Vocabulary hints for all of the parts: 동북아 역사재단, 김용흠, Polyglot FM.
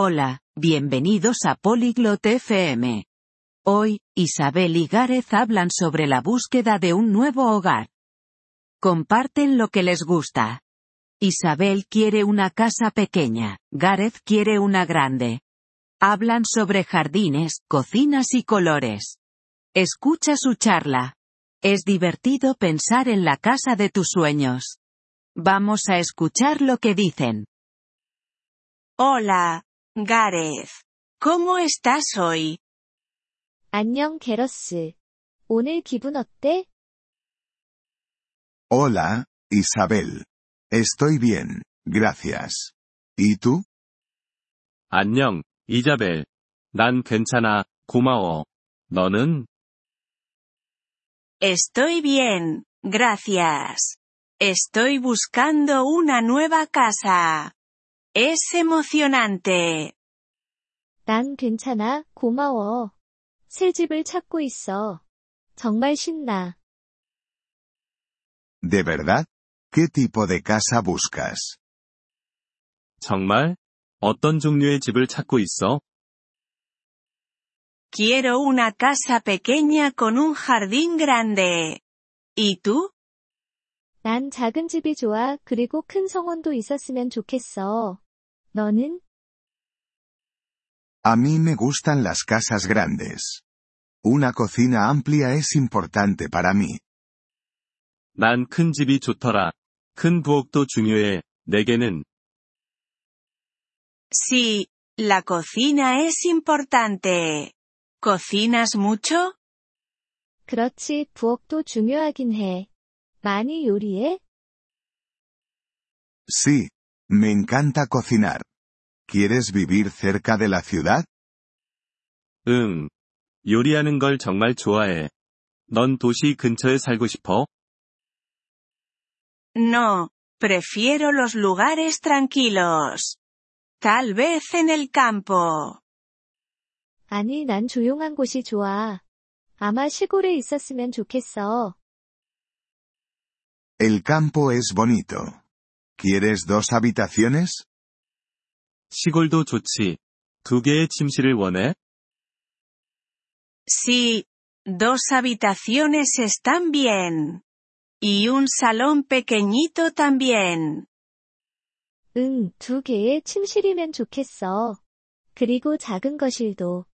Hola, bienvenidos a Polyglot FM. Hoy, Isabel y Gareth hablan sobre la búsqueda de un nuevo hogar. Comparten lo que les gusta. Isabel quiere una casa pequeña, Gareth quiere una grande. Hablan sobre jardines, cocinas y colores. Escucha su charla. Es divertido pensar en la casa de tus sueños. Vamos a escuchar lo que dicen. Hola, Gareth. ¿Cómo estás hoy? 안녕, 게러스. 오늘 기분 어때? Hola, Isabel. Estoy bien, gracias. ¿Y tú? 안녕, 이자벨. 난 괜찮아, 고마워. 너는? Estoy bien, gracias. Estoy buscando una nueva casa. Es emocionante. 난 괜찮아, 고마워. 새 집을 찾고 있어. 정말 신나. ¿De verdad? ¿Qué tipo de casa buscas? 정말? 어떤 종류의 집을 찾고 있어? Quiero una casa pequeña con un jardín grande. ¿Y tú? 난 작은 집이 좋아. 그리고 큰 정원도 있었으면 좋겠어. 너는? A mí me gustan las casas grandes. Una cocina amplia es importante para mí. 난 큰 집이 좋더라. 큰 부엌도 중요해. 내게는. Sí, la cocina es importante. ¿Cocinas mucho? 그렇지, 부엌도 중요하긴 해. 많이 요리해? Sí, me encanta cocinar. ¿Quieres vivir cerca de la ciudad? 응, 요리하는 걸 정말 좋아해. 넌 도시 근처에 살고 싶어? No, prefiero los lugares tranquilos. Tal vez en el campo. 아니, 난 조용한 곳이 좋아. 아마 시골에 있었으면 좋겠어. El campo es bonito. ¿Quieres dos habitaciones? 시골도 좋지. 두 개의 침실을 원해? Sí, dos habitaciones están bien. Y un salón pequeñito también. 응, 두 개의 침실이면 좋겠어. 그리고 작은 거실도.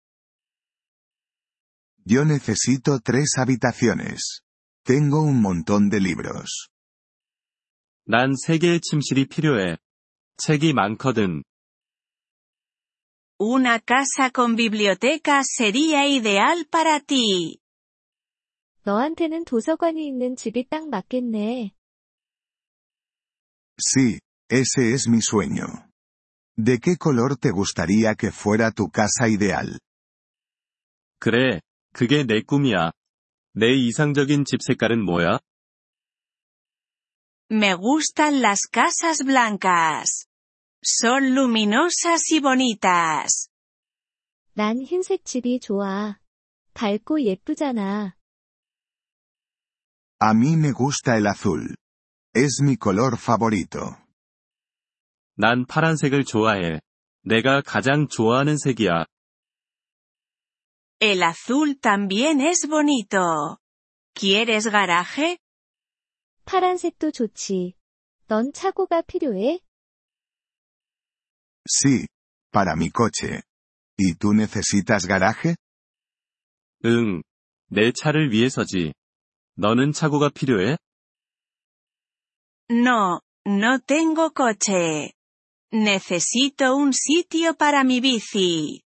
Yo necesito tres habitaciones. Tengo un montón de libros. 난 세 개의 침실이 필요해. 책이 많거든. Una casa con biblioteca sería ideal para ti. 너한테는 도서관이 있는 집이 딱 맞겠네. Sí, ese es mi sueño. ¿De qué color te gustaría que fuera tu casa ideal? 그래, 그게 내 꿈이야. 내 이상적인 집 색깔은 뭐야? Me gustan las casas blancas. Son luminosas y bonitas. 난 흰색 집이 좋아. 밝고 예쁘잖아. A mí me gusta el azul. Es mi color favorito. 난 파란색을 좋아해. 내가 가장 좋아하는 색이야. El azul también es bonito. ¿Quieres garaje? 파란색도 좋지. 넌 차고가 필요해? Sí, para mi coche. ¿Y tú necesitas garaje? 응, 내 차를 위해서지. 너는 차고가 필요해? No, no tengo coche. Necesito un sitio para mi bici.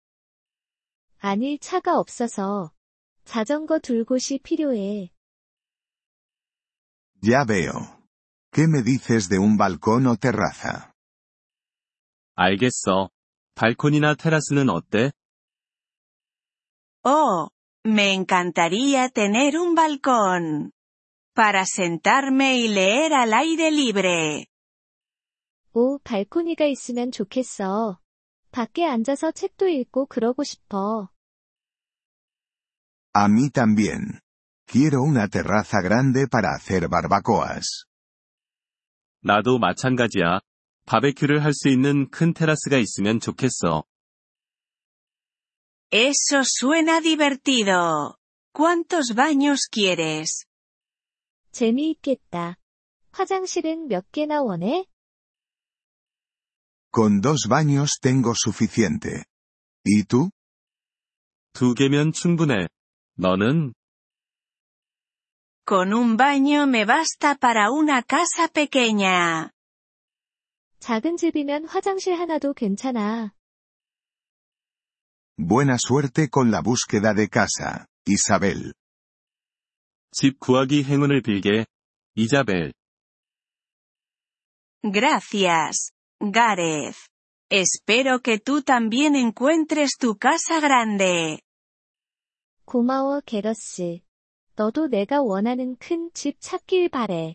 아니, 차가 없어서. 자전거 둘 곳이 필요해. Ya veo. ¿Qué me dices de un balcón o terraza? 알겠어. 발코니나 테라스는 어때? Oh, me encantaría tener un balcón. Para sentarme y leer al aire libre. 오, 발코니가 있으면 좋겠어. 밖에 앉아서 책도 읽고 그러고 싶어. A mí también. Quiero una terraza grande para hacer barbacoas. 나도 마찬가지야. 바베큐를 할 수 있는 큰 테라스가 있으면 좋겠어. Eso suena divertido. ¿Cuántos baños quieres? 재미있겠다. 화장실은 몇 개나 원해? Con dos baños tengo suficiente. ¿Y tú? 두 개면 충분해. 너는? Con un baño me basta para una casa pequeña. 작은 집이면 화장실 하나도 괜찮아. Buena suerte con la búsqueda de casa, Isabel. 집 구하기 행운을 빌게, 이자벨. Gracias, Gareth. Espero que tú también encuentres tu casa grande. 고마워, 게러스. 너도 내가 원하는 큰 집 찾길 바래.